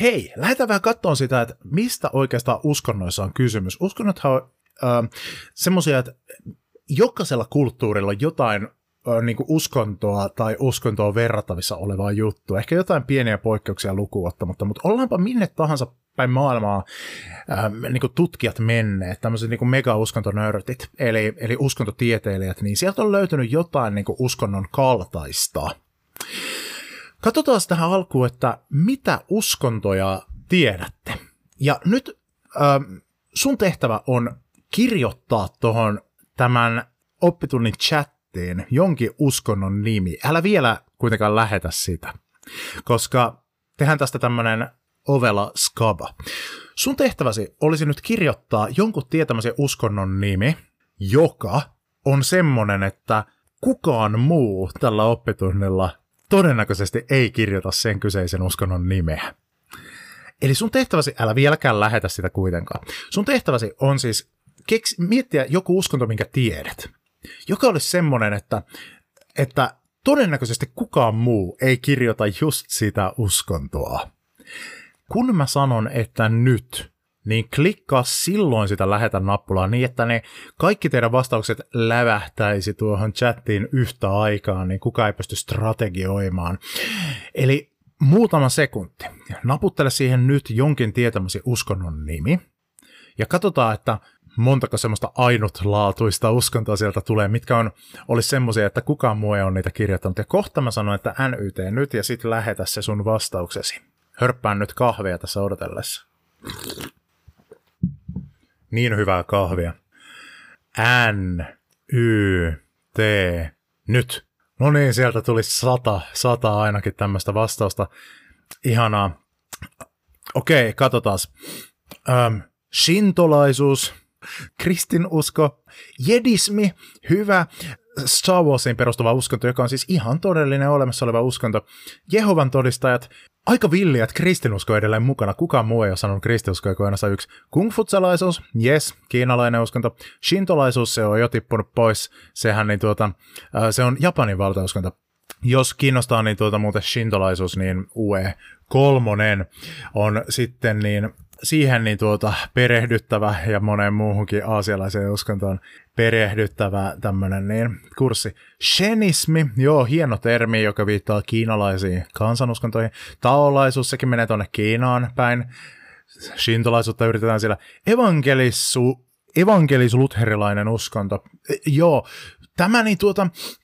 Hei, lähdetään vähän katsomaan sitä, että mistä oikeastaan uskonnoissa on kysymys. Uskonnothan on semmoisia, että jokaisella kulttuurilla on jotain niin kuin uskontoa tai uskontoa verrattavissa olevaa juttua. Ehkä jotain pieniä poikkeuksia lukuun ottamatta, mutta ollaanpa minne tahansa päin maailmaa niin kuin tutkijat menneet, tämmöiset niin kuin megauskontonörtit, eli uskontotieteilijät, niin sieltä on löytynyt jotain niin kuin uskonnon kaltaista. Katsotaan tähän alkuun, että mitä uskontoja tiedätte. Ja nyt sun tehtävä on kirjoittaa tuohon tämän oppitunnin chattiin jonkin uskonnon nimi. Älä vielä kuitenkaan lähetä sitä, koska tehdään tästä tämmöinen ovela skaba. Sun tehtäväsi olisi nyt kirjoittaa jonkun tietämäsi uskonnon nimi, joka on semmoinen, että kukaan muu tällä oppitunnilla todennäköisesti ei kirjoita sen kyseisen uskonnon nimeä. Eli sun tehtäväsi, älä vieläkään lähetä sitä kuitenkaan, sun tehtäväsi on siis miettiä joku uskonto, minkä tiedät, joka olisi semmoinen, että todennäköisesti kukaan muu ei kirjoita just sitä uskontoa. Kun mä sanon, että nyt, niin klikkaa silloin sitä lähetä-nappulaa niin, että ne kaikki teidän vastaukset lävähtäisi tuohon chattiin yhtä aikaa, niin kukaan ei pysty strategioimaan. Eli muutama sekunti. Naputtele siihen nyt jonkin tietämäsi uskonnon nimi ja katsotaan, että montako semmoista ainutlaatuista uskontoa sieltä tulee, mitkä olisi semmoisia, että kukaan muu ei ole niitä kirjoittanut. Ja kohta mä sanon, että NYT nyt ja sit lähetä se sun vastauksesi. Hörppään nyt kahvia tässä odotellessa. Niin hyvää kahvia. NYT nyt. No niin, sieltä tuli 100 ainakin tämmöistä vastausta. Ihanaa. Okei, katsotaas. Shintolaisuus, kristinusko, jedismi, hyvä, Star Warsiin perustuva uskonto, joka on siis ihan todellinen olemassa oleva uskonto, Jehovan todistajat, aika villiät kristinusko edelleen mukana, kukaan muu ei ole sanonut kristinuskoa kuin aina yksi, kungfutsalaisuus, yes, kiinalainen uskonto, shintolaisuus, se on jo tippunut pois, sehän niin se on Japanin valtauskonto. Jos kiinnostaa, niin muuten shintolaisuus, niin UE3 on sitten niin siihen niin perehdyttävä ja moneen muuhunkin aasialaiseen uskontoon perehdyttävä tämmöinen niin kurssi. Shenismi, joo, hieno termi, joka viittaa kiinalaisiin kansanuskontoihin. Taolaisuus, sekin menee tuonne Kiinaan päin. Shintolaisuutta yritetään siellä. Evankelis-luterilainen uskonto, joo. Tämä niin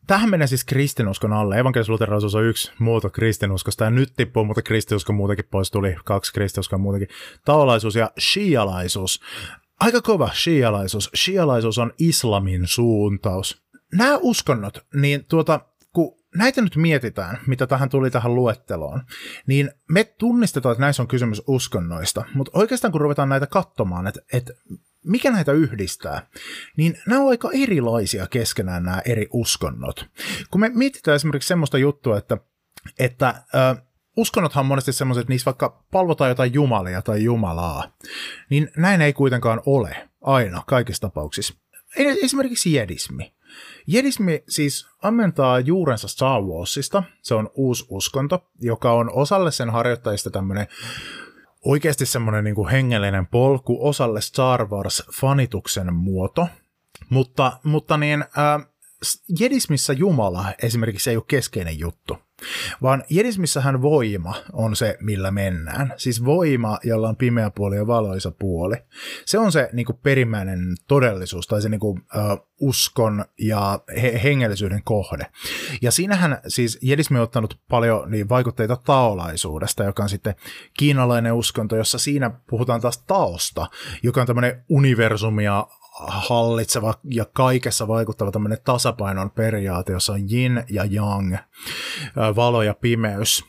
tähän menee siis kristinuskon alle. Evankelis-luterilaisuus on yksi muoto kristinuskosta, ja nyt tippuu muuten kristinusko muutenkin pois, tuli kaksi kristinuskoa muutenkin. Taolaisuus ja shialaisuus. Aika kova shialaisuus. Shialaisuus on islamin suuntaus. Nämä uskonnot, niin kun näitä nyt mietitään, mitä tähän luetteloon, niin me tunnistetaan, että näissä on kysymys uskonnoista, mutta oikeastaan kun ruvetaan näitä katsomaan, että mikä näitä yhdistää, niin nämä on aika erilaisia keskenään nämä eri uskonnot. Kun me mietitään esimerkiksi semmoista juttua, että uskonnothan on monesti semmoiset, että niissä vaikka palvotaan jotain jumalia tai jumalaa, niin näin ei kuitenkaan ole aina kaikissa tapauksissa. Esimerkiksi jedismi. Jedismi siis ammentaa juurensa Star Warsista, se on uusi uskonto, joka on osalle sen harjoittajista tämmöinen oikeasti semmoinen niin kuin hengellinen polku, osalle Star Wars-fanituksen muoto, mutta jedismissä Jumala esimerkiksi ei ole keskeinen juttu. Vaan jedismissähän voima on se, millä mennään. Siis voima, jolla on pimeä puoli ja valoisa puoli. Se on se niin kuin perimmäinen todellisuus tai se niin kuin, uskon ja hengellisyyden kohde. Ja siinähän siis jedismi on ottanut paljon niin vaikutteita taolaisuudesta, joka on sitten kiinalainen uskonto, jossa siinä puhutaan taas taosta, joka on tämmöinen universumia hallitseva ja kaikessa vaikuttava tämmöinen tasapainon periaate, jossa on yin ja yang, valo ja pimeys.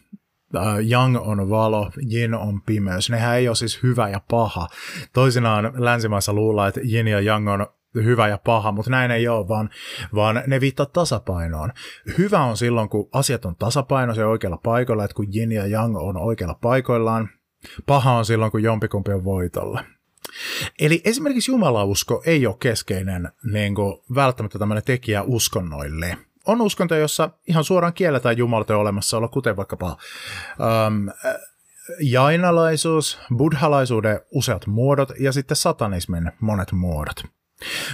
Yang on valo, yin on pimeys. Nehän ei ole siis hyvä ja paha. Toisinaan länsimaissa luullaan, että yin ja yang on hyvä ja paha, mutta näin ei ole, vaan ne viittaa tasapainoon. Hyvä on silloin, kun asiat on tasapainoisia oikealla paikoilla, että kun yin ja yang on oikealla paikoillaan. Paha on silloin, kun jompikumpi on voitolla. Eli esimerkiksi jumalausko ei ole keskeinen niin kuin välttämättä tämmöinen tekijä uskonnoille. On uskontoja, jossa ihan suoraan kielletään jumalten olemassaolo, kuten vaikkapa jainalaisuus, buddhalaisuuden useat muodot ja sitten satanismin monet muodot.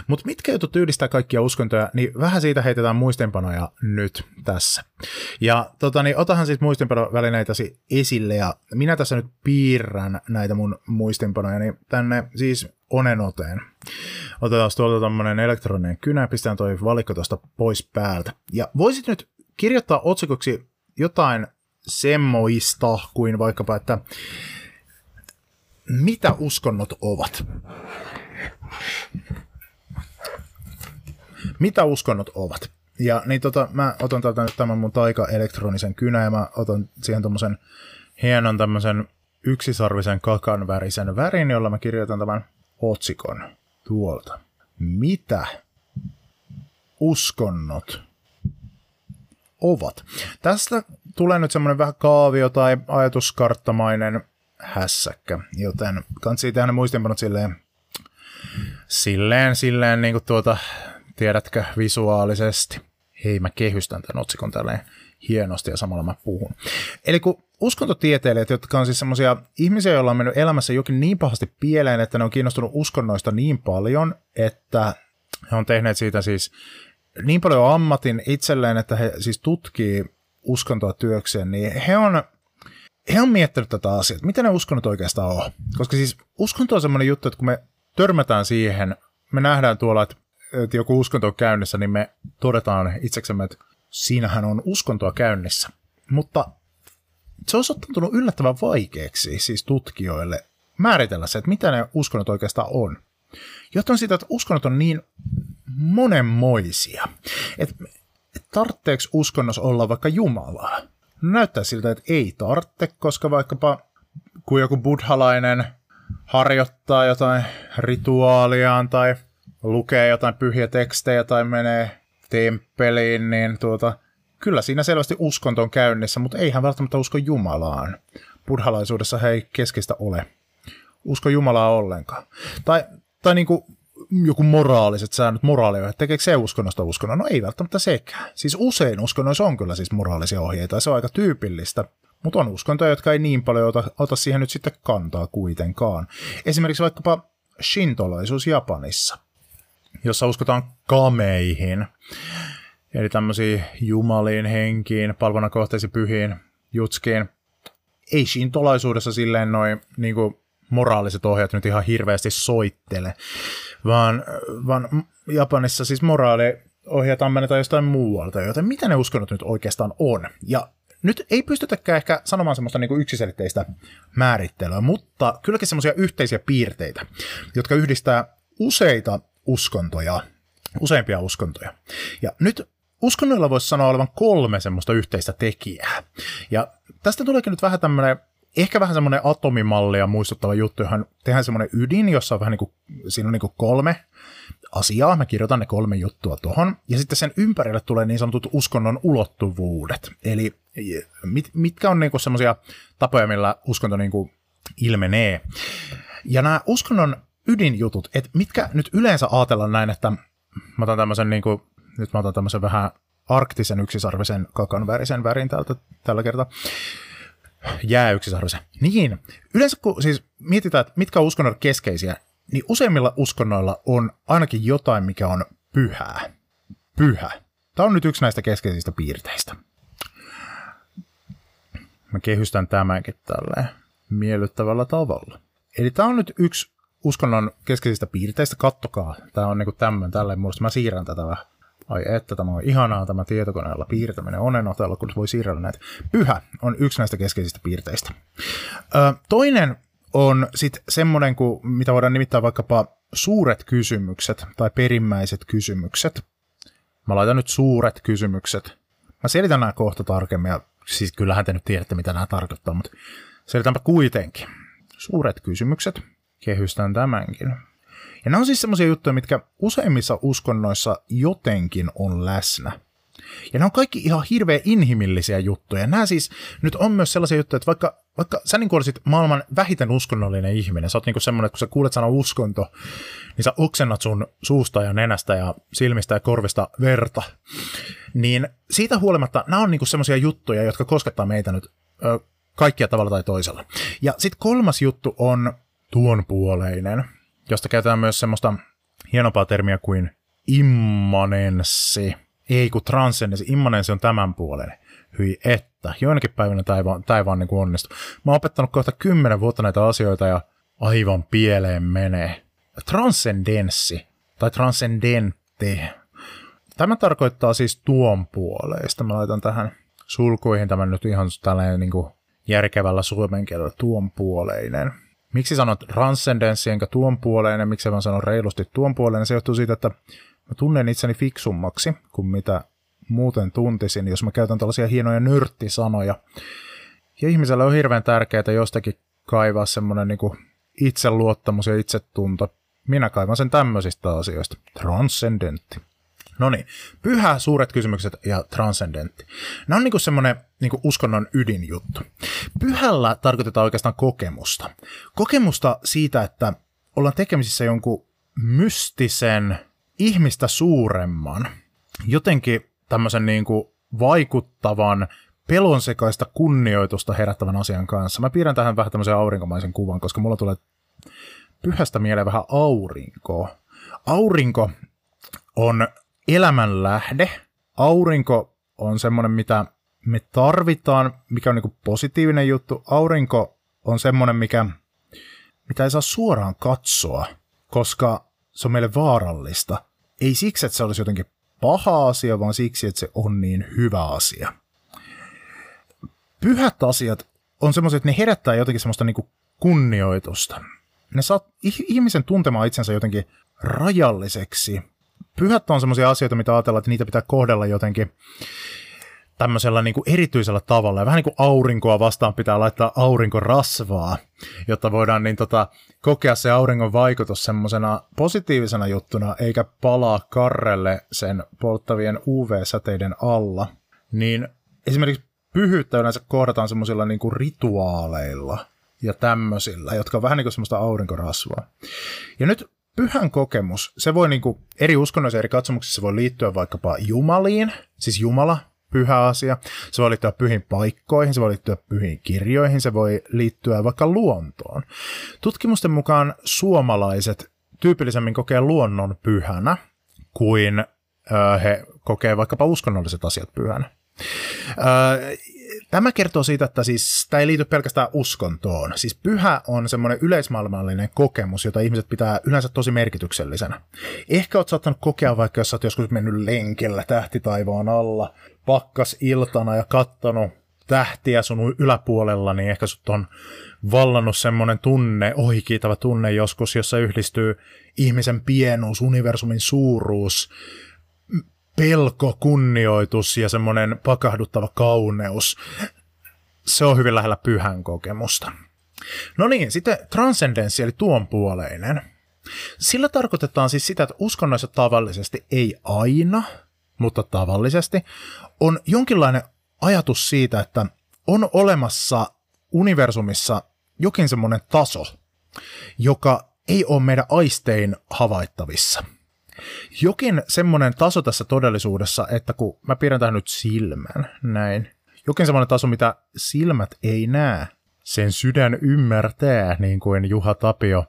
Mutta mitkä jutut yhdistää kaikkia uskontoja, niin vähän siitä heitetään muistinpanoja nyt tässä. Ja otahan siis muistinpanovälineitäsi esille, ja minä tässä nyt piirrän näitä mun muistinpanojani tänne siis onenoteen. Otetaan tuolta tämmönen elektroninen kynä, pistetään toi valikko tuosta pois päältä. Ja voisit nyt kirjoittaa otsikoksi jotain semmoista kuin vaikkapa, että mitä uskonnot ovat? Mitä uskonnot ovat? Ja niin mä otan täältä nyt tämän mun taika-elektronisen kynän ja mä otan siihen tommosen hienon tämmösen yksisarvisen kakan värisen värin, jolla mä kirjoitan tämän otsikon tuolta. Mitä uskonnot ovat? Tästä tulee nyt semmonen vähän kaavio tai ajatuskarttamainen hässäkkä, joten kansi tehdä ne muistinpanot silleen niinku tiedätkö, visuaalisesti. Hei, mä kehystän tämän otsikon tälleen hienosti ja samalla mä puhun. Eli kun uskontotieteilijät, jotka on siis semmoisia ihmisiä, joilla on mennyt elämässä jokin niin pahasti pieleen, että ne on kiinnostunut uskonnoista niin paljon, että he on tehneet siitä siis niin paljon ammatin itselleen, että he siis tutkii uskontoa työkseen, niin he on miettinyt tätä asiaa, että mitä ne uskonnot oikeastaan on. Koska siis uskonto on semmoinen juttu, että kun me törmätään siihen, me nähdään tuolla, että joku uskonto on käynnissä, niin me todetaan itseksemme, että siinähän on uskontoa käynnissä. Mutta se on osoittanut yllättävän vaikeaksi siis tutkijoille määritellä se, että mitä ne uskonnot oikeastaan on. Johtuen siitä, että uskonnot on niin monenmoisia, että tarvitseeko uskonnossa olla vaikka Jumalaa? Näyttää siltä, että ei tarvitse, koska vaikkapa kun joku buddhalainen harjoittaa jotain rituaaliaan tai lukee jotain pyhiä tekstejä tai menee temppeliin, niin kyllä siinä selvästi uskonto on käynnissä, mutta ei hän välttämättä usko Jumalaan. Buddhalaisuudessa he ei keskeistä ole. Usko Jumalaa ollenkaan. Tai niin kuin joku moraaliset säännöt, moraalia, että tekeekö se uskonnosta uskonnon? No ei välttämättä sekään. Siis usein uskonnoissa on kyllä siis moraalisia ohjeita, ja se on aika tyypillistä. Mutta on uskontoja, jotka ei niin paljon ota siihen nyt sitten kantaa kuitenkaan. Esimerkiksi vaikkapa shintolaisuus Japanissa, jossa uskotaan kameihin, eli tämmöisiin jumaliin, henkiin, palvonnan kohteisiin, pyhiin, jutskiin. Ei shintolaisuudessa silleen noin niin kuin moraaliset ohjat nyt ihan hirveästi soittele, vaan Japanissa siis moraaliohjataan menetään jostain muualta, joten mitä ne uskonnot nyt oikeastaan on? Ja nyt ei pystytäkään ehkä sanomaan semmoista niin kuin yksiselitteistä määrittelyä, mutta kylläkin semmoisia yhteisiä piirteitä, jotka yhdistää useimpia uskontoja. Ja nyt uskonnoilla voisi sanoa olevan 3 semmoista yhteistä tekijää. Ja tästä tuleekin nyt vähän tämmöinen, ehkä vähän semmoinen atomimallia muistuttava juttu, johon tehdään semmoinen ydin, jossa on vähän niin kuin, siinä on niin kuin 3 asiaa. Mä kirjoitan ne 3 juttua tuohon. Ja sitten sen ympärille tulee niin sanotut uskonnon ulottuvuudet. Eli mitkä on niin kuin semmoisia tapoja, millä uskonto niin kuin ilmenee. Ja nämä uskonnon ydinjutut, että mitkä nyt yleensä ajatellaan näin, että mä otan tämmöisen vähän arktisen yksisarvisen kakanvärisen värin täältä tällä kertaa. Jää yksisarvisen. Niin. Yleensä kun siis mietitään, että mitkä on uskonnon keskeisiä, niin useimmilla uskonnoilla on ainakin jotain, mikä on pyhää. Pyhä. Tämä on nyt yksi näistä keskeisistä piirteistä. Mä kehystän tämänkin tälleen miellyttävällä tavalla. Eli tää on nyt yksi uskonnon keskeisistä piirteistä. Kattokaa, tää on niinku tälleen muodosta. Mä siirrän tätä vähän. Ai että, tämä on ihanaa tämä tietokoneella piirtäminen onenotella, kun voi siirrellä näitä. Pyhä on yksi näistä keskeisistä piirteistä. Toinen on sitten semmoinen, mitä voidaan nimittää vaikkapa suuret kysymykset tai perimmäiset kysymykset. Mä laitan nyt suuret kysymykset. Mä selitän nämä kohta tarkemmin, ja siis kyllähän te nyt tiedätte, mitä nämä tarkoittaa, mutta selitänpä kuitenkin. Suuret kysymykset, kehystän tämänkin. Ja nämä on siis semmoisia juttuja, mitkä useimmissa uskonnoissa jotenkin on läsnä. Ja nämä on kaikki ihan hirveän inhimillisiä juttuja. Nämä siis nyt on myös sellaisia juttuja, että vaikka sä niin kuin olisit maailman vähiten uskonnollinen ihminen, sä oot niin kuin semmoinen, että kun sä kuulet sana uskonto, niin sä oksennat sun suusta ja nenästä ja silmistä ja korvista verta. Niin siitä huolimatta nämä on niin kuin semmoisia juttuja, jotka koskettaa meitä nyt kaikkia tavalla tai toisella. Ja sitten kolmas juttu on tuonpuoleinen, josta käytetään myös semmoista hienompaa termiä kuin immanenssi. Ei kun transcendenssi, immanenssi on tämän puolen. Hyi että, joinakin päivänä tämä ei vaan niin kuin onnistu. Mä oon opettanut kohta 10 vuotta näitä asioita ja aivan pieleen menee. Transcendenssi tai transcendentti. Tämä tarkoittaa siis tuonpuoleista. Mä laitan tähän sulkuihin tämän nyt ihan tällainen niin kuin järkevällä suomen kielellä tuonpuoleinen. Miksi sanot transcendenssi enkä tuonpuoleinen, miksi mä sanon reilusti tuonpuoleinen, se johtuu siitä, että mä tunnen itseni fiksummaksi kuin mitä muuten tuntisin, jos mä käytän tällaisia hienoja nörttisanoja. Ja ihmiselle on hirveän tärkeää jostakin kaivaa semmoinen niinku itseluottamus ja itsetunto. Minä kaivan sen tämmöisistä asioista. Transcendentti. Noniin, pyhä, suuret kysymykset ja transcendentti. Nämä on niinku semmoinen niinku uskonnon ydinjuttu. Pyhällä tarkoitetaan oikeastaan kokemusta. Kokemusta siitä, että ollaan tekemisissä jonkun mystisen, ihmistä suuremman, jotenkin tämmöisen niinku vaikuttavan, pelonsekaista kunnioitusta herättävän asian kanssa. Mä piirrän tähän vähän tämmöisen aurinkomaisen kuvan, koska mulla tulee pyhästä mieleen vähän aurinkoa. Aurinko on elämän lähde. Aurinko on semmoinen, mitä me tarvitaan, mikä on niinku positiivinen juttu. Aurinko on semmoinen, mitä ei saa suoraan katsoa, koska se on meille vaarallista. Ei siksi, että se olisi jotenkin paha asia, vaan siksi, että se on niin hyvä asia. Pyhät asiat on semmoiset, että ne herättää jotenkin semmoista niinku kunnioitusta. Ne saa ihmisen tuntemaan itsensä jotenkin rajalliseksi. Pyhät on semmoisia asioita, mitä ajatellaan, että niitä pitää kohdella jotenkin tämmöisellä niin kuin erityisellä tavalla. Ja vähän niin kuin aurinkoa vastaan pitää laittaa aurinkorasvaa, jotta voidaan niin kokea se auringon vaikutus semmoisena positiivisena juttuna, eikä palaa karrelle sen polttavien UV-säteiden alla. Niin esimerkiksi pyhyyttä yleensä kohdataan semmoisilla niin kuin rituaaleilla ja tämmöisillä, jotka on vähän niin kuin semmoista aurinkorasvaa. Ja nyt pyhän kokemus, se voi niin kuin eri uskonnoissa ja eri katsomuksissa voi liittyä vaikkapa jumaliin, siis Jumala, pyhä asia. Se voi liittyä pyhiin paikkoihin, se voi liittyä pyhiin kirjoihin, se voi liittyä vaikka luontoon. Tutkimusten mukaan suomalaiset tyypillisemmin kokee luonnon pyhänä kuin he kokee vaikkapa uskonnolliset asiat pyhänä. Tämä kertoo siitä, että siis tämä ei liity pelkästään uskontoon. Siis pyhä on semmoinen yleismaailmallinen kokemus, jota ihmiset pitää yleensä tosi merkityksellisenä. Ehkä oot saattanut kokea, vaikka jos olet joskus mennyt lenkillä tähtitaivaan alla, pakkas iltana ja kattanut tähtiä sun yläpuolella, niin ehkä sut on vallannut semmoinen tunne, ohikiitävä tunne joskus, jossa yhdistyy ihmisen pienuus, universumin suuruus, pelko, kunnioitus ja semmoinen pakahduttava kauneus. Se on hyvin lähellä pyhän kokemusta. No niin, sitten transcendenssi eli tuonpuoleinen. Sillä tarkoitetaan siis sitä, että uskonnoissa tavallisesti, ei aina, mutta tavallisesti, on jonkinlainen ajatus siitä, että on olemassa universumissa jokin semmoinen taso, joka ei ole meidän aistein havaittavissa. Jokin semmoinen taso tässä todellisuudessa, että kun mä piirrän tähän nyt silmän, näin. Jokin semmoinen taso, mitä silmät ei näe. Sen sydän ymmärtää, niin kuin Juha Tapio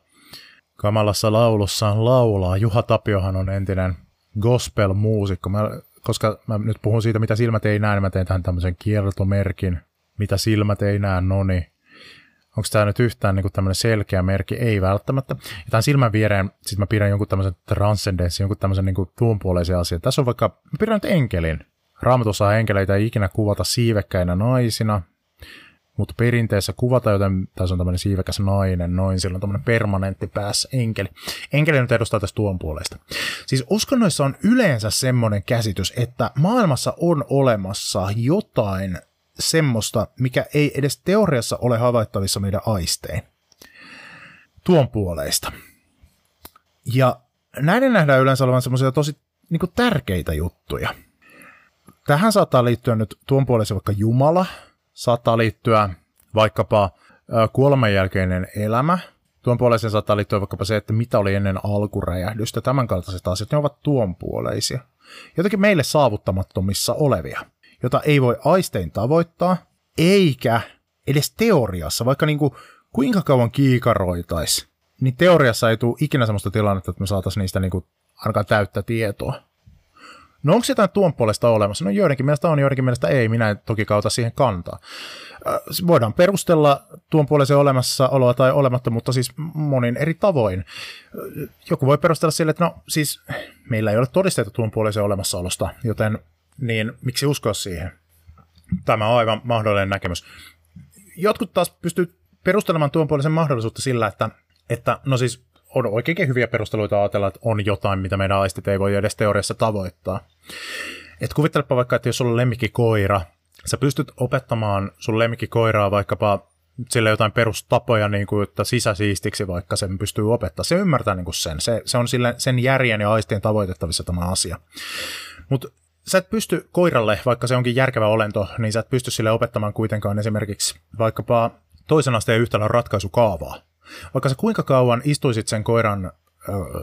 kamalassa laulussaan laulaa. Juha Tapiohan on entinen gospel-muusikko. Koska mä nyt puhun siitä, mitä silmät ei näe, niin mä teen tähän tämmöisen kiertomerkin. mitä silmät ei näe, no niin. Onko tämä nyt yhtään niin kuin tämmöinen selkeä merkki? Ei välttämättä. Ja tämän silmän viereen sitten mä pidän jonkun tämmöisen transcendenssin, jonkun tämmöisen niin kuin tuonpuoleisen asian. Tässä on vaikka, mä pidän nyt enkelin. Raamatussa enkeleitä ei ikinä kuvata siivekkäinä naisina, mutta perinteessä kuvata, joten tässä on tämmöinen siivekäs nainen, noin, sillä on tämmöinen permanentti päässä enkeli. Enkeli nyt edustaa tästä tuonpuoleista. Siis uskonnoissa on yleensä semmoinen käsitys, että maailmassa on olemassa jotain semmoista, mikä ei edes teoriassa ole havaittavissa meidän aistein. Tuonpuoleista. Ja näiden nähdään yleensä olevan semmoisia tosi niin kuin tärkeitä juttuja. Tähän saattaa liittyä nyt tuonpuoleisen vaikka Jumala, saattaa liittyä vaikkapa kuolemanjälkeinen elämä. Tuonpuoleisen saattaa liittyä vaikkapa se, että mitä oli ennen alkuräjähdystä. Tämän kaltaiset asiat, ne ovat tuonpuoleisia. Jotenkin meille saavuttamattomissa olevia, jota ei voi aistein tavoittaa, eikä edes teoriassa, vaikka niin kuin kuinka kauan kiikaroitaisiin, niin teoriassa ei tule ikinä sellaista tilannetta, että me saataisiin niistä niin kuin ainakaan täyttä tietoa. No onko jotain tuon puolesta olemassa? No joidenkin mielestä on, joidenkin mielestä ei. Minä en toki ota siihen kantaa. Voidaan perustella tuon puolisen olemassaoloa tai olemattomuutta siis monin eri tavoin. Joku voi perustella sille, että no siis meillä ei ole todisteita tuon puolisen olemassaolosta, joten niin miksi uskoa siihen? Tämä on aivan mahdollinen näkemys. Jotkut taas pystyy perustelemaan tuon puolisen mahdollisuutta sillä, että no siis on oikeinkin hyviä perusteluita ajatella, että on jotain, mitä meidän aistit ei voi edes teoriassa tavoittaa. Et kuvittelepa vaikka, että jos sulla on lemmikkikoira, sä pystyt opettamaan sun lemmikkikoiraa vaikkapa sille jotain perustapoja, niin kuin, että sisäsiistiksi vaikka sen pystyy opettaa. Se ymmärtää niin kuin sen. Se on sille, sen järjen ja aistien tavoitettavissa tämä asia. Mutta sä et pysty koiralle, vaikka se onkin järkevä olento, niin sä et pysty sille opettamaan kuitenkaan esimerkiksi vaikkapa toisen asteen yhtälön ratkaisukaavaa. Vaikka sä kuinka kauan istuisit sen koiran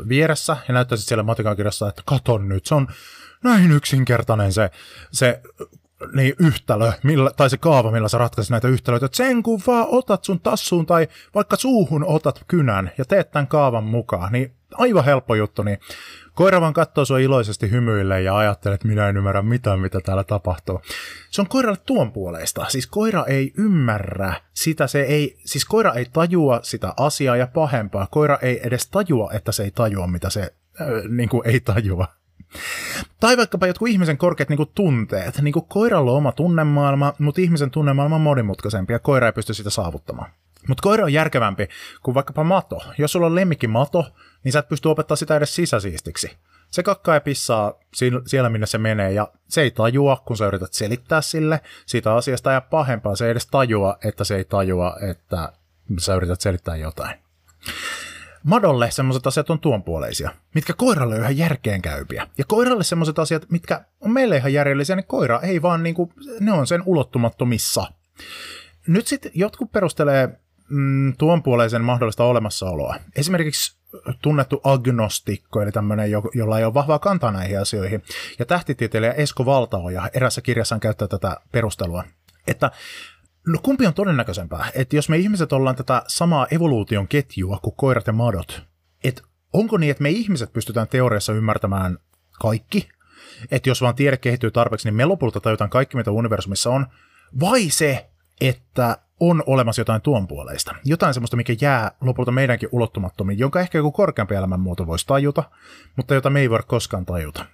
vieressä ja näyttäisit siellä matikankirjassa, että kato nyt, se on näin yksinkertainen se niin yhtälö, tai se kaava, millä sä ratkaisit näitä yhtälöitä. Et sen kun vaan otat sun tassuun tai vaikka suuhun otat kynän ja teet tämän kaavan mukaan, niin aivan helppo juttu, niin koira vaan katsoo sua iloisesti hymyille ja ajattelee, että minä en ymmärrä mitään, mitä täällä tapahtuu. Se on koiralle tuon puolesta. Siis koira ei ymmärrä sitä, siis koira ei tajua sitä asiaa ja pahempaa. Koira ei edes tajua, että se ei tajua, mitä se niin kuin ei tajua. Tai vaikkapa jotkut ihmisen korkeat niin kuin tunteet. Niin kuin koiralla on oma tunnemaailma, mutta ihmisen tunnemaailma on monimutkaisempi ja koira ei pysty sitä saavuttamaan. Mutta koira on järkevämpi kuin vaikkapa mato. Jos sulla on lemmikkimato, niin sä et pysty opettamaan sitä edes sisäsiistiksi. Se kakkaa ja pissaa siellä, minne se menee, ja se ei tajua, kun sä yrität selittää sille siitä asiasta, ja pahempaa se ei edes tajua, että se ei tajua, että sä yrität selittää jotain. Madolle semmoiset asiat on tuonpuoleisia, mitkä koiralle on ihan järkeenkäypiä. Ja koiralle semmoiset asiat, mitkä on meille ihan järjellisiä, niin koira ei vaan niinku, ne on sen ulottumattomissa. Nyt sitten jotkut perustelee tuonpuoleisen mahdollista olemassaoloa. Esimerkiksi tunnettu agnostikko, eli tämmöinen, jolla ei ole vahvaa kantaa näihin asioihin. Ja tähtitieteilijä Esko Valtaoja erässä kirjassaan käyttää tätä perustelua. Että no kumpi on todennäköisempää? Että jos me ihmiset ollaan tätä samaa evoluution ketjua kuin koirat ja madot, että onko niin, että me ihmiset pystytään teoriassa ymmärtämään kaikki? Että jos vaan tiede kehittyy tarpeeksi, niin me lopulta tajutaan kaikki, mitä universumissa on. Vai se, että on olemassa jotain tuonpuoleista. Jotain semmoista, mikä jää lopulta meidänkin ulottumattomiin, jonka ehkä joku korkeampi elämänmuoto voisi tajuta, mutta jota me ei voida koskaan tajuta.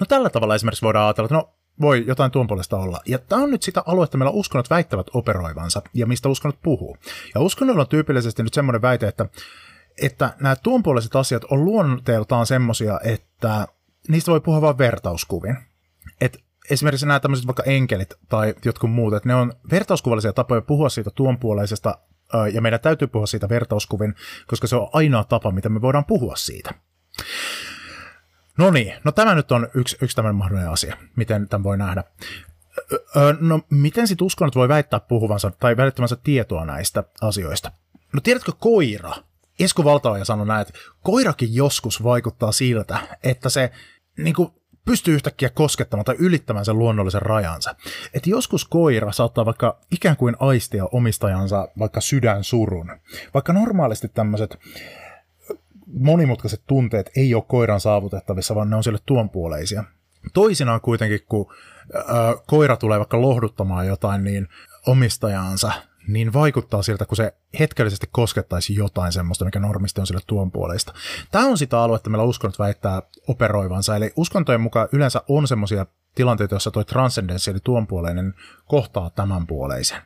No tällä tavalla esimerkiksi voidaan ajatella, että no voi jotain tuonpuoleista olla. Ja tämä on nyt sitä aluetta, millä uskonnot väittävät operoivansa ja mistä uskonnot puhuu. Ja uskonnolla on tyypillisesti nyt semmoinen väite, että nämä tuonpuoleiset asiat on luonteeltaan semmoisia, että niistä voi puhua vain vertauskuvin. Että esimerkiksi nämä tämmöiset vaikka enkelit tai jotkut muut, että ne on vertauskuvallisia tapoja puhua siitä tuonpuoleisesta, ja meidän täytyy puhua siitä vertauskuvin, koska se on ainoa tapa, mitä me voidaan puhua siitä. No niin, no tämä nyt on yksi tämmöinen mahdollinen asia, miten tämän voi nähdä. No miten sitten uskonnot voi väittää puhuvansa tai välittämänsä tietoa näistä asioista? No tiedätkö koira? Esko Valtaoja sanoi näin, että koirakin joskus vaikuttaa siltä, että se niinku pystyy yhtäkkiä koskettamaan tai ylittämään sen luonnollisen rajansa. Et joskus koira saattaa vaikka ikään kuin aistia omistajansa vaikka sydänsurun. Vaikka normaalisti tämmöiset monimutkaiset tunteet ei ole koiran saavutettavissa, vaan ne on sille tuonpuoleisia. Toisinaan kuitenkin, kun koira tulee vaikka lohduttamaan jotain, niin omistajaansa, niin vaikuttaa siltä, kun se hetkellisesti koskettaisi jotain semmoista, mikä normisti on sille tuonpuoleista. Tämä on sitä aluetta, millä uskonnot väittää operoivansa, eli uskontojen mukaan yleensä on semmoisia tilanteita, joissa toi transcendenssi, eli tuonpuoleinen, kohtaa tämänpuoleisen.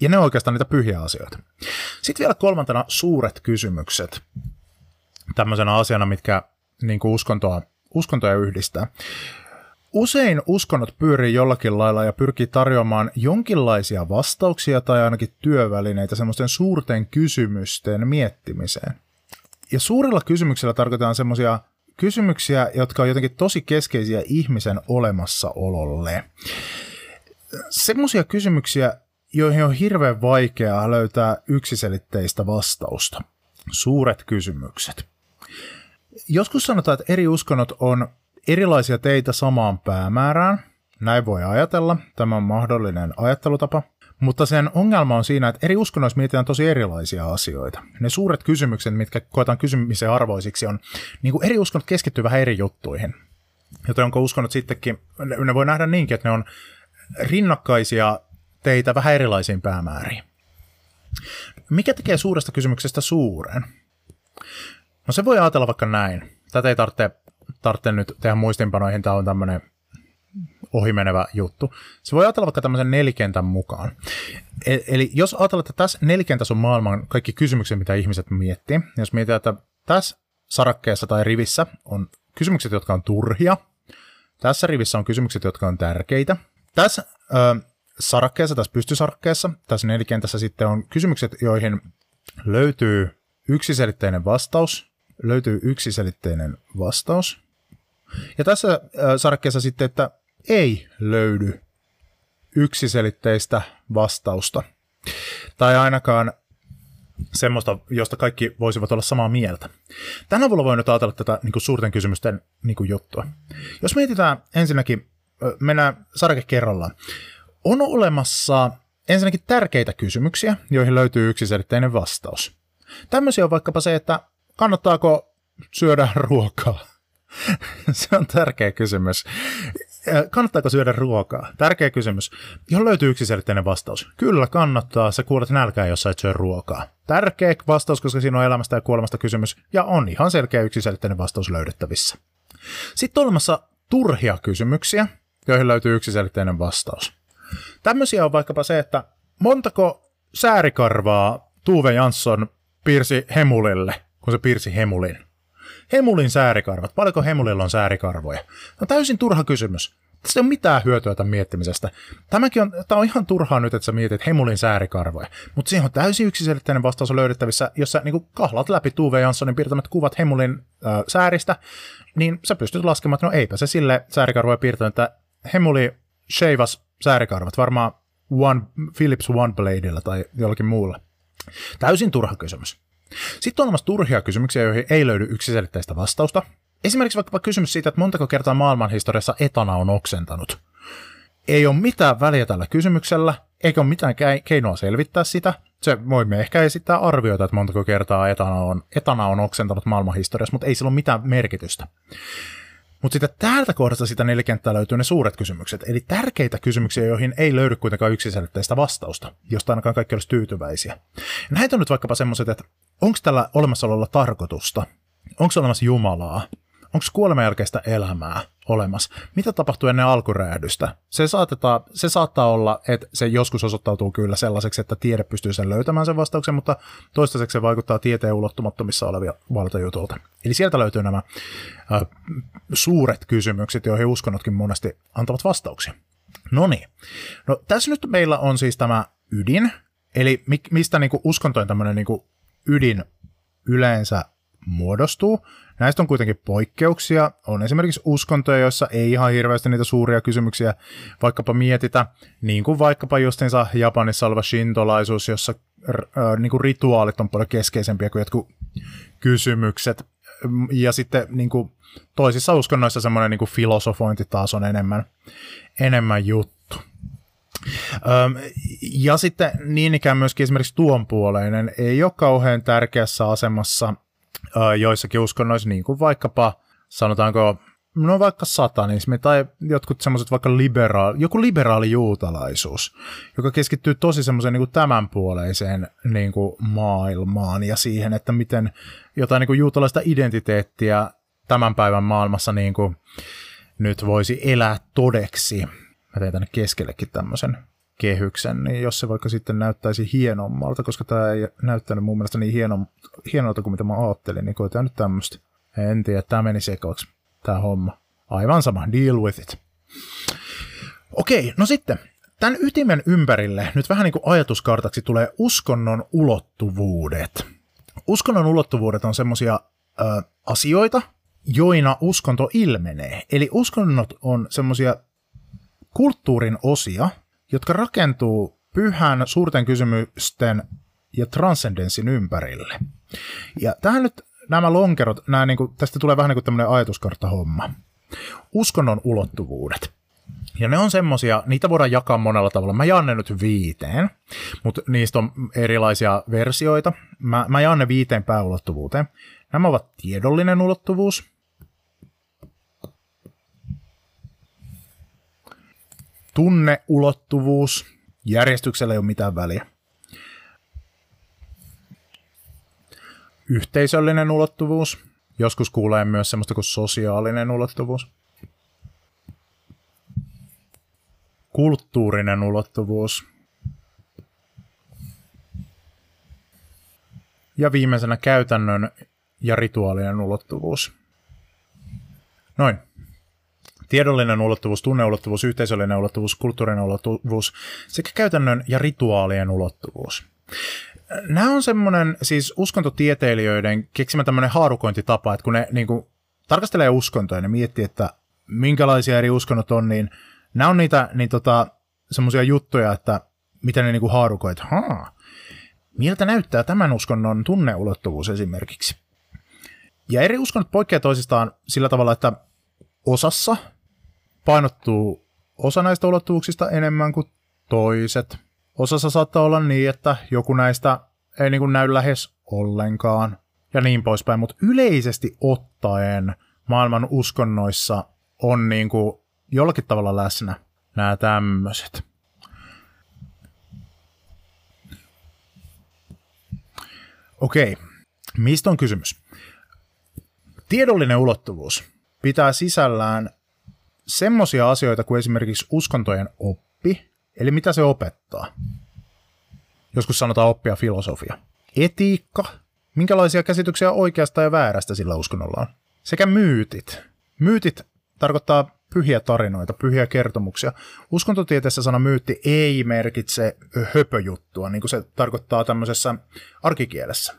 Ja ne on oikeastaan niitä pyhiä asioita. Sitten vielä kolmantena suuret kysymykset, tämmöisenä asiana, mitkä niin kuin uskontoja yhdistää. Usein uskonnot pyörii jollakin lailla ja pyrkii tarjoamaan jonkinlaisia vastauksia tai ainakin työvälineitä semmoisten suurten kysymysten miettimiseen. Ja suurilla kysymyksillä tarkoitetaan semmoisia kysymyksiä, jotka on jotenkin tosi keskeisiä ihmisen olemassaololle. Semmoisia kysymyksiä, joihin on hirveän vaikeaa löytää yksiselitteistä vastausta. Suuret kysymykset. Joskus sanotaan, että eri uskonnot on erilaisia teitä samaan päämäärään. Näin voi ajatella. Tämä on mahdollinen ajattelutapa. Mutta sen ongelma on siinä, että eri uskonnoissa mietitään tosi erilaisia asioita. Ne suuret kysymykset, mitkä koetaan kysymisen arvoisiksi, on niin kuin eri uskonnot keskittyy vähän eri juttuihin. Joten onko uskonnot sittenkin, ne voi nähdä niinkin, että ne on rinnakkaisia teitä vähän erilaisiin päämääriin. Mikä tekee suuresta kysymyksestä suuren? No se voi ajatella vaikka näin. Tätä ei tarvitse nyt tehdä muistinpanoihin, tämä on tämmöinen ohimenevä juttu. Se voi ajatella vaikka tämmöisen nelikentän mukaan. Eli jos ajatellaan, että tässä nelikentässä on maailman kaikki kysymykset, mitä ihmiset miettii. Jos mietitään, että tässä sarakkeessa tai rivissä on kysymykset, jotka on turhia. Tässä rivissä on kysymykset, jotka on tärkeitä. Tässä sarakkeessa, tässä pystysarakkeessa, tässä nelikentässä sitten on kysymykset, joihin löytyy yksiselitteinen vastaus. Ja tässä sarkkeessa sitten, että ei löydy yksiselitteistä vastausta. Tai ainakaan semmoista, josta kaikki voisivat olla samaa mieltä. Tämän avulla voi nyt ajatella tätä niin kuin suurten kysymysten niin kuin juttua. Jos mietitään ensinnäkin, mennään sarke kerrallaan. On olemassa ensinnäkin tärkeitä kysymyksiä, joihin löytyy yksiselitteinen vastaus. Tämmöisiä on vaikkapa se, että kannattaako syödä ruokaa? Se on tärkeä kysymys. Kannattaako syödä ruokaa? Tärkeä kysymys. Johon löytyy yksiselitteinen vastaus. Kyllä kannattaa, sä kuolet nälkään, jos sä et syö ruokaa. Tärkeä vastaus, koska siinä on elämästä ja kuolemasta kysymys, ja on ihan selkeä yksiselitteinen vastaus löydettävissä. Sitten on olemassa turhia kysymyksiä, joihin löytyy yksiselitteinen vastaus. Tämmöisiä on vaikkapa se, että montako säärikarvaa Tove Jansson piirsi Hemulille, kun se piirsi Hemulin. Hemulin säärikarvat. Paljonko Hemulilla on säärikarvoja? No täysin turha kysymys. Tästä ei ole mitään hyötyä tämän miettimistä. Tämä on ihan turhaa nyt, että sä mietit Hemulin säärikarvoja. Mutta siihen on täysin yksiselitteinen vastaus löydettävissä, jos sä niin kahlat läpi Tove Janssonin piirtämät kuvat Hemulin sääristä, niin sä pystyt laskemaan, että no eipä se sille säärikarvoja piirtänyt, että Hemuli sheivas säärikarvat varmaan Philips One Bladeilla tai jollakin muulla. Täysin turha kysymys. Sitten on olemassa turhia kysymyksiä, joihin ei löydy yksiselitteistä vastausta. Esimerkiksi vaikka kysymys siitä, että montako kertaa maailmanhistoriassa etana on oksentanut. Ei ole mitään väliä tällä kysymyksellä, eikä ole mitään keinoa selvittää sitä. Se voimme ehkä esittää arvioita, että montako kertaa etana on oksentanut maailmanhistoriassa, mutta ei sillä ole mitään merkitystä. Mutta sitten täältä kohdasta sitä nelikenttää löytyy ne suuret kysymykset, eli tärkeitä kysymyksiä, joihin ei löydy kuitenkaan yksiselitteistä vastausta, josta ainakaan kaikki olisi tyytyväisiä. Näitä on nyt vaikkapa semmoiset, että onko tällä olemassaololla tarkoitusta? Onko olemassa Jumalaa? Onko kuolemanjälkeistä elämää olemassa? Mitä tapahtuu ennen alkuräjähdystä? Se saattaa olla, että se joskus osoittautuu kyllä sellaiseksi, että tiede pystyy sen löytämään sen vastauksen, mutta toistaiseksi se vaikuttaa tieteen ulottumattomissa olevilta jutulta. Eli sieltä löytyy nämä suuret kysymykset, joihin uskonnotkin monesti antavat vastauksia. Noniin. No tässä nyt meillä on siis tämä ydin, eli mistä niinku uskontojen tämmöinen niinku ydin yleensä muodostuu. Näistä on kuitenkin poikkeuksia. On esimerkiksi uskontoja, joissa ei ihan hirveästi niitä suuria kysymyksiä vaikkapa mietitä, niin kuin vaikkapa justiinsa Japanissa oleva shintolaisuus, jossa niin kuin rituaalit on paljon keskeisempiä kuin jotkut kysymykset. Ja sitten niin kuin toisissa uskonnoissa semmoinen niin kuin filosofointi taas on enemmän juttu. Ja sitten niin ikään myöskin esimerkiksi tuonpuoleinen ei ole kauhean tärkeässä asemassa joissakin uskonnoissa, niin kuin vaikkapa, sanotaanko no vaikka satanismi tai jotkut semmoiset vaikka liberaali juutalaisuus, joka keskittyy tosi semmoiseen niin kuin tämänpuoleiseen niin kuin maailmaan ja siihen, että miten jotain niin kuin juutalaista identiteettiä tämän päivän maailmassa niin kuin nyt voisi elää todeksi. Mä tein tänne keskellekin tämmöisen kehyksen, niin jos se vaikka sitten näyttäisi hienommalta, koska tämä ei näyttänyt mun mielestä niin hienolta kuin mitä mä ajattelin, niin koetaan nyt tämmöistä. En tiedä, tämä meni sekavaksi, tämä homma. Aivan sama, deal with it. Okei, no sitten, tämän ytimen ympärille nyt vähän niin kuin ajatuskartaksi tulee uskonnon ulottuvuudet. Uskonnon ulottuvuudet on semmoisia asioita, joina uskonto ilmenee. Eli uskonnot on semmoisia kulttuurin osia, jotka rakentuu pyhän, suurten kysymysten ja transcendenssin ympärille. Ja tähän nyt nämä lonkerot, nämä niin kuin, tästä tulee vähän niin kuin tämmöinen ajatuskarttahomma. Uskonnon ulottuvuudet. Ja ne on semmoisia, niitä voidaan jakaa monella tavalla. Mä jaan ne nyt 5, mutta niistä on erilaisia versioita. Mä jaan ne 5 pääulottuvuuteen. Nämä ovat tiedollinen ulottuvuus, tunneulottuvuus, järjestyksellä ei ole mitään väliä, yhteisöllinen ulottuvuus, joskus kuulee myös semmoista kuin sosiaalinen ulottuvuus, kulttuurinen ulottuvuus ja viimeisenä käytännön ja rituaalinen ulottuvuus. Noin. Tiedollinen ulottuvuus, tunneulottuvuus, yhteisöllinen ulottuvuus, kulttuurinen ulottuvuus sekä käytännön ja rituaalien ulottuvuus. Nämä on semmoinen siis uskontotieteilijöiden keksimä tämmöinen haarukointitapa, että kun ne niin kuin tarkastelee uskontoja ja ne miettii, että minkälaisia eri uskonnot on, niin nämä on niitä niin semmoisia juttuja, että mitä ne niin kuin haarukoit. Miltä näyttää tämän uskonnon tunneulottuvuus esimerkiksi? Ja eri uskonnot poikkeaa toisistaan sillä tavalla, että osassa painottuu osa näistä ulottuvuuksista enemmän kuin toiset. Osassa saattaa olla niin, että joku näistä ei niin kuin näy lähes ollenkaan ja niin poispäin, mutta yleisesti ottaen maailman uskonnoissa on niin kuin jollakin tavalla läsnä nämä tämmöiset. Okei, mistä on kysymys? Tiedollinen ulottuvuus pitää sisällään semmoisia asioita kuin esimerkiksi uskontojen oppi, eli mitä se opettaa. Joskus sanotaan oppia filosofia. Etiikka, minkälaisia käsityksiä oikeasta ja väärästä sillä uskonnolla on. Sekä myytit. Myytit tarkoittaa pyhiä tarinoita, pyhiä kertomuksia. Uskontotieteessä sana myytti ei merkitse höpöjuttua, niin kuin se tarkoittaa tämmöisessä arkikielessä.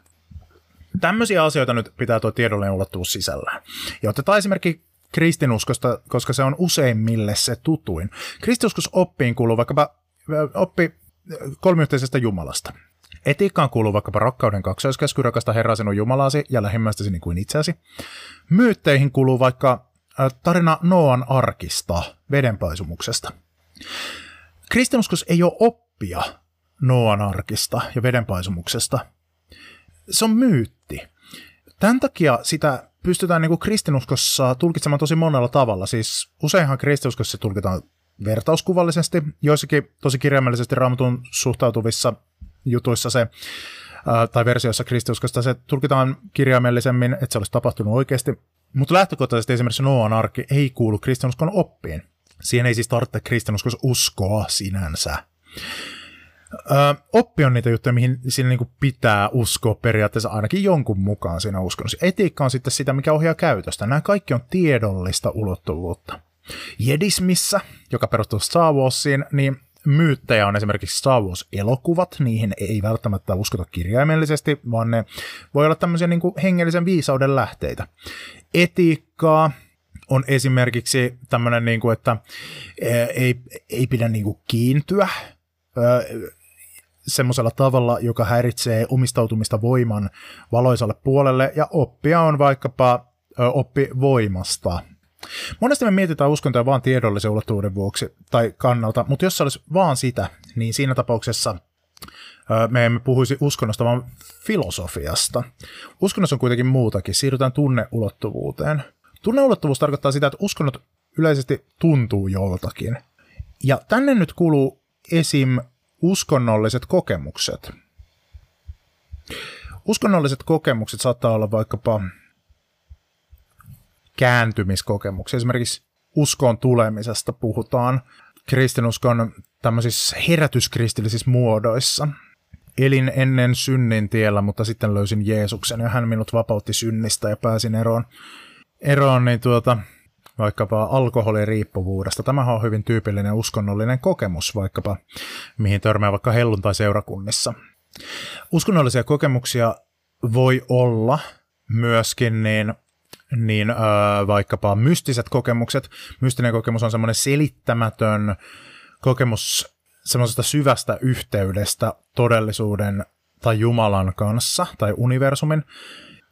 Tämmöisiä asioita nyt pitää tuo tiedollinen ulottuvuus sisällään. Ja otetaan esimerkki kristinuskosta, koska se on useimmille se tutuin. Kristinuskosoppiin kuuluu vaikkapa oppi kolmiyhteisestä Jumalasta. Etiikkaan kuuluu vaikkapa rakkauden kaksoiskäsky, rakasta Herraa sinun Jumalaasi ja lähimmäistäsi niin kuin itseäsi. Myytteihin kuuluu vaikka tarina Noan arkista, vedenpaisumuksesta. Kristinuskossa ei ole oppia Noan arkista ja vedenpaisumuksesta. Se on myytti. Tämän takia sitä pystytään niin kuin kristinuskossa tulkitsemaan tosi monella tavalla. Siis useinhan kristinuskossa se tulkitaan vertauskuvallisesti. Joissakin tosi kirjaimellisesti Raamatun suhtautuvissa jutuissa se, tai versioissa kristinuskosta se tulkitaan kirjaimellisemmin, että se olisi tapahtunut oikeasti. Mutta lähtökohtaisesti esimerkiksi Noan arki ei kuulu kristinuskon oppiin. Siihen ei siis tarvitse kristinuskossa uskoa sinänsä. Oppi on niitä juttuja, mihin siinä niin kuin pitää uskoa periaatteessa ainakin jonkun mukaan siinä uskonnossa. Etiikka on sitten sitä, mikä ohjaa käytöstä. Nämä kaikki on tiedollista ulottuvuutta. Jedismissä, joka perustuu Star Warsiin, niin myyttejä on esimerkiksi Star Wars-elokuvat. Niihin ei välttämättä uskota kirjaimellisesti, vaan ne voi olla tämmöisiä niin kuin hengellisen viisauden lähteitä. Etiikkaa on esimerkiksi tämmöinen, niin kuin, että ei pidä niin kuin kiintyä semmoisella tavalla, joka häiritsee omistautumista voiman valoisalle puolelle, ja oppia on vaikkapa oppi voimasta. Monesti me mietitään uskontoja vaan tiedollisen ulottuvuuden vuoksi tai kannalta, mutta jos se olisi vaan sitä, niin siinä tapauksessa me emme puhuisi uskonnosta, vaan filosofiasta. Uskonnossa on kuitenkin muutakin. Siirrytään tunneulottuvuuteen. Tunneulottuvuus tarkoittaa sitä, että uskonnot yleisesti tuntuu joltakin. Ja tänne nyt kuuluu esim. Uskonnolliset kokemukset. Uskonnolliset kokemukset saattaa olla vaikkapa kääntymiskokemuksia. Esimerkiksi uskoon tulemisesta puhutaan kristinuskon tämmöisissä herätyskristillisissä muodoissa. Elin ennen synnin tiellä, mutta sitten löysin Jeesuksen ja hän minut vapautti synnistä ja pääsin eroon niin vaikkapa alkoholiriippuvuudesta. Tämähän on hyvin tyypillinen uskonnollinen kokemus, vaikkapa mihin törmää vaikka helluntai-seurakunnissa. Uskonnollisia kokemuksia voi olla myöskin vaikkapa mystiset kokemukset. Mystinen kokemus on semmoinen selittämätön kokemus semmoisesta syvästä yhteydestä todellisuuden tai Jumalan kanssa tai universumin.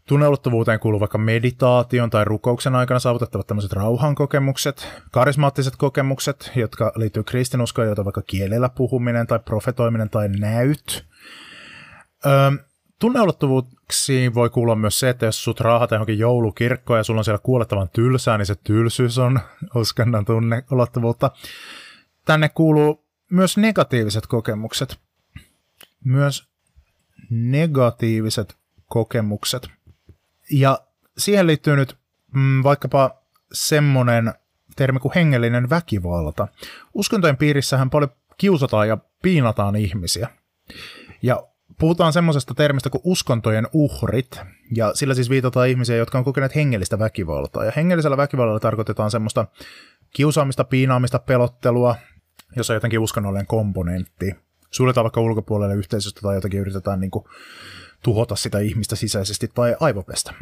Tunneulottuvuuteen kuuluu vaikka meditaation tai rukouksen aikana saavutettavat tämmöiset rauhankokemukset, karismaattiset kokemukset, jotka liittyy kristinuskoon, joita vaikka kielellä puhuminen tai profetoiminen tai näyt. Tunneulottuvuuksiin voi kuulla myös se, että jos sut raahataan johonkin joulukirkkoon ja sulla on siellä kuolettavan tylsää, niin se tylsyys on uskonnon tunneulottuvuutta. Tänne kuuluu myös negatiiviset kokemukset. Ja siihen liittyy nyt vaikkapa semmoinen termi kuin hengellinen väkivalta. Uskontojen piirissähän paljon kiusataan ja piinataan ihmisiä. Ja puhutaan semmoisesta termistä kuin uskontojen uhrit, ja sillä siis viitataan ihmisiä, jotka on kokeneet hengellistä väkivaltaa. Ja hengellisellä väkivallalla tarkoitetaan semmoista kiusaamista, piinaamista, pelottelua, jossa on jotenkin uskonnollinen komponentti. Suljetaan vaikka ulkopuolelle yhteisöstä tai jotenkin yritetään tuhota sitä ihmistä sisäisesti tai aivopestä.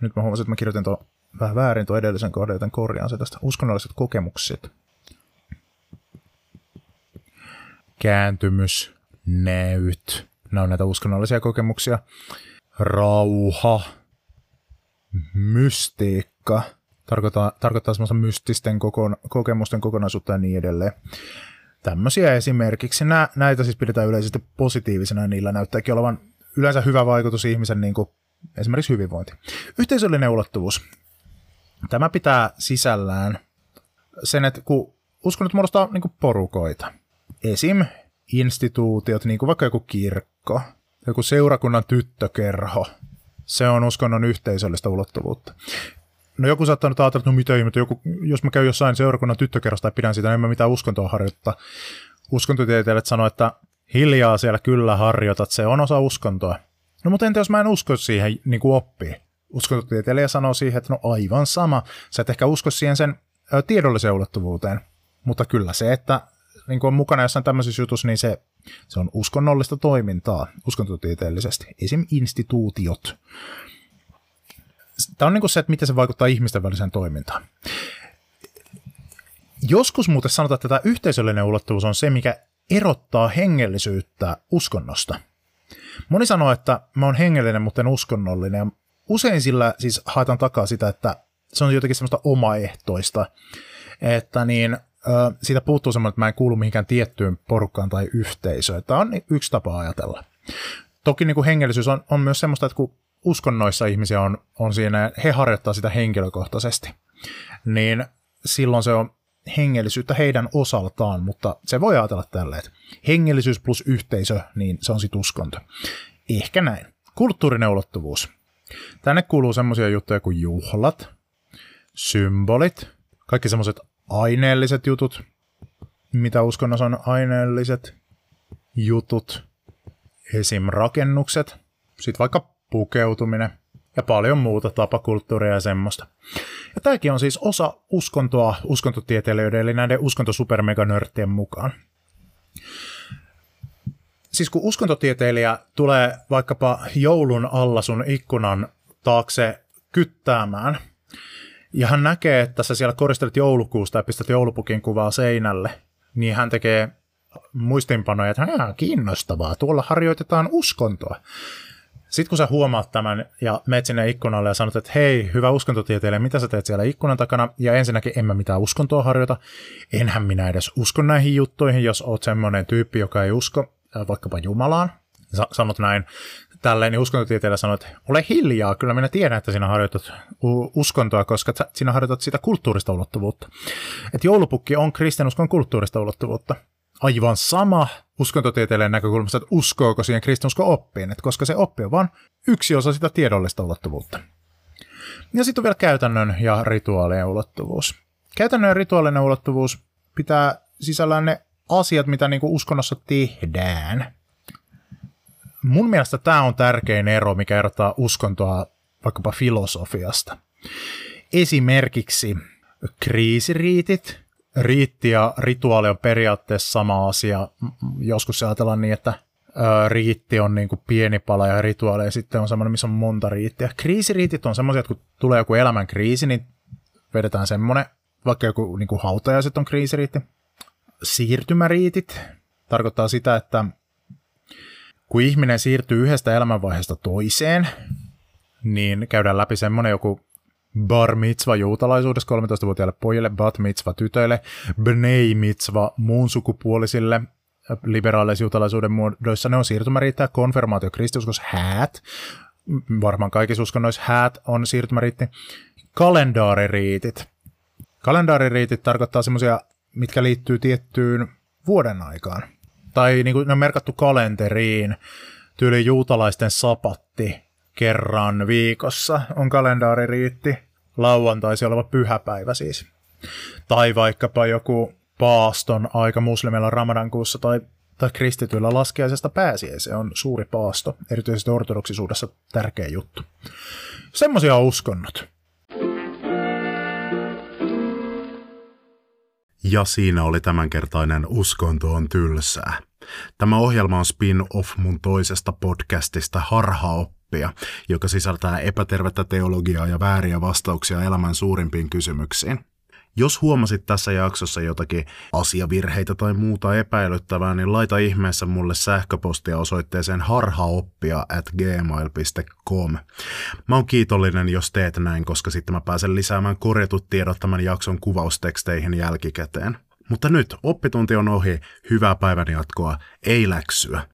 Nyt mä huomasin, että mä kirjoitin vähän väärin tuon edellisen kohdan, joten korjaan se tästä. Uskonnolliset kokemukset. Kääntymys. Näyt. Nämä on näitä uskonnollisia kokemuksia. Rauha. Mystiikka. Tarkoittaa semmoista mystisten kokemusten kokonaisuutta ja niin edelleen. Tämmöisiä esimerkiksi. Näitä siis pidetään yleisesti positiivisena ja niillä näyttääkin olevan yleensä hyvä vaikutus ihmisen esimerkiksi hyvinvointi. Yhteisöllinen ulottuvuus. Tämä pitää sisällään sen, että kun uskonnot muodostaa porukoita. Esim. Instituutiot, niin kuin vaikka joku kirkko, joku seurakunnan tyttökerho. Se on uskonnon yhteisöllistä ulottuvuutta. No joku saattaa nyt ajatella, että mitä ihmettä, jos mä käyn jossain seurakunnan tyttökerrosta ja pidän sitä, niin en mä mitään uskontoa harjoittaa. Uskontotieteilijät sanoo, että hiljaa siellä kyllä harjoitat, se on osa uskontoa. No mutta entä jos mä en usko siihen oppii? Uskontotieteilijä sanoo siihen, että no aivan sama, sä et ehkä usko siihen sen tiedolliseen ulottuvuuteen, mutta kyllä se, että on mukana jossain tämmöisessä jutussa, niin se on uskonnollista toimintaa uskontotieteellisesti, esim. Instituutiot. Tämä on se, että miten se vaikuttaa ihmisten väliseen toimintaan. Joskus muuten sanotaan, että tämä yhteisöllinen ulottuvuus on se, mikä erottaa hengellisyyttä uskonnosta. Moni sanoo, että mä oon hengellinen, mutta en uskonnollinen. Usein sillä siis haetaan takaa sitä, että se on jotenkin semmoista omaehtoista, että siitä puuttuu semmoinen, että mä en kuulu mihinkään tiettyyn porukkaan tai yhteisöön. Tämä on yksi tapa ajatella. Toki hengellisyys on myös semmoista, että kun uskonnoissa ihmisiä on siinä, he harjoittaa sitä henkilökohtaisesti, niin silloin se on hengellisyyttä heidän osaltaan, mutta se voi ajatella tälleen, että hengellisyys plus yhteisö, niin se on sitten uskonto. Ehkä näin. Kulttuurinen ulottuvuus. Tänne kuuluu semmoisia juttuja kuin juhlat, symbolit, kaikki semmoiset aineelliset jutut, mitä uskonnossa on aineelliset jutut, esim. Rakennukset, sitten vaikka pukeutuminen ja paljon muuta tapakulttuuria ja semmoista. Ja tämäkin on siis osa uskontoa uskontotieteilijöiden, eli näiden uskontosupermeganörttien mukaan. Siis kun uskontotieteilijä tulee vaikkapa joulun alla sun ikkunan taakse kyttäämään, ja hän näkee, että sä siellä koristelet joulukuusta ja pistät joulupukin kuvaa seinälle, niin hän tekee muistinpanoja, että kiinnostavaa, tuolla harjoitetaan uskontoa. Sitten kun sä huomaat tämän ja menet sinne ikkunalle ja sanot, että hei, hyvä uskontotieteilijä, mitä sä teet siellä ikkunan takana? Ja ensinnäkin en mä mitään uskontoa harjoita. Enhän minä edes usko näihin juttuihin, jos oot semmoinen tyyppi, joka ei usko vaikkapa Jumalaan. sanot näin, tälleen, niin uskontotieteellä sanoit, että ole hiljaa, kyllä minä tiedän, että sinä harjoitat uskontoa, koska sinä harjoitat sitä kulttuurista ulottuvuutta. Että joulupukki on kristinuskon kulttuurista ulottuvuutta. Aivan sama uskontotieteellinen näkökulmasta, että uskooko siihen kristinuskon oppiin, että koska se oppi on vaan yksi osa sitä tiedollista ulottuvuutta. Ja sitten on vielä käytännön ja rituaalien ulottuvuus. Käytännön ja rituaalinen ulottuvuus pitää sisällään ne asiat, mitä niinku uskonnossa tehdään. Mun mielestä tämä on tärkein ero, mikä erottaa uskontoa vaikkapa filosofiasta. Esimerkiksi kriisiriitit. Riitti ja rituaali on periaatteessa sama asia. Joskus se ajatellaan niin, että riitti on niin kuin pieni pala ja rituaali ja sitten on semmoinen, missä on monta riittiä. Kriisiriitit on semmoisia, että kun tulee joku elämän kriisi, niin vedetään semmoinen, vaikka joku niin kuin hautajaiset on kriisiriitti. Siirtymäriitit tarkoittaa sitä, että kun ihminen siirtyy yhdestä elämänvaiheesta toiseen, niin käydään läpi semmoinen joku bar mitzva juutalaisuudessa 13-vuotiaille pojille, bat mitzva tytöille, bnei mitzva muun sukupuolisille, liberaaleissa juutalaisuuden muodoissa ne on siirtymäriittää, konfirmaatio kristiuskossa, häät, varmaan kaikissa uskonnoissa häät on siirtymäriitti, kalendaaririitit. Kalendaaririitit tarkoittaa semmoisia, mitkä liittyy tiettyyn vuoden aikaan. Tai niin kuin ne on merkattu kalenteriin, tyyli juutalaisten sapatti kerran viikossa on kalendaaririitti, lauantaisi oleva pyhäpäivä siis. Tai vaikkapa joku paaston aika muslimilla ramadankuussa tai kristityillä laskiaisesta pääsiäiseen on suuri paasto, erityisesti ortodoksisuudessa tärkeä juttu. Semmoisia on uskonnot. Ja siinä oli tämänkertainen Uskonto on tylsää. Tämä ohjelma on spin-off mun toisesta podcastista Harhaoppia, joka sisältää epätervettä teologiaa ja vääriä vastauksia elämän suurimpiin kysymyksiin. Jos huomasit tässä jaksossa jotakin asiavirheitä tai muuta epäilyttävää, niin laita ihmeessä mulle sähköpostia osoitteeseen harhaoppia@gmail.com. Mä oon kiitollinen, jos teet näin, koska sitten mä pääsen lisäämään korjatut tiedot tämän jakson kuvausteksteihin jälkikäteen. Mutta nyt oppitunti on ohi, hyvää päivän jatkoa, ei läksyä.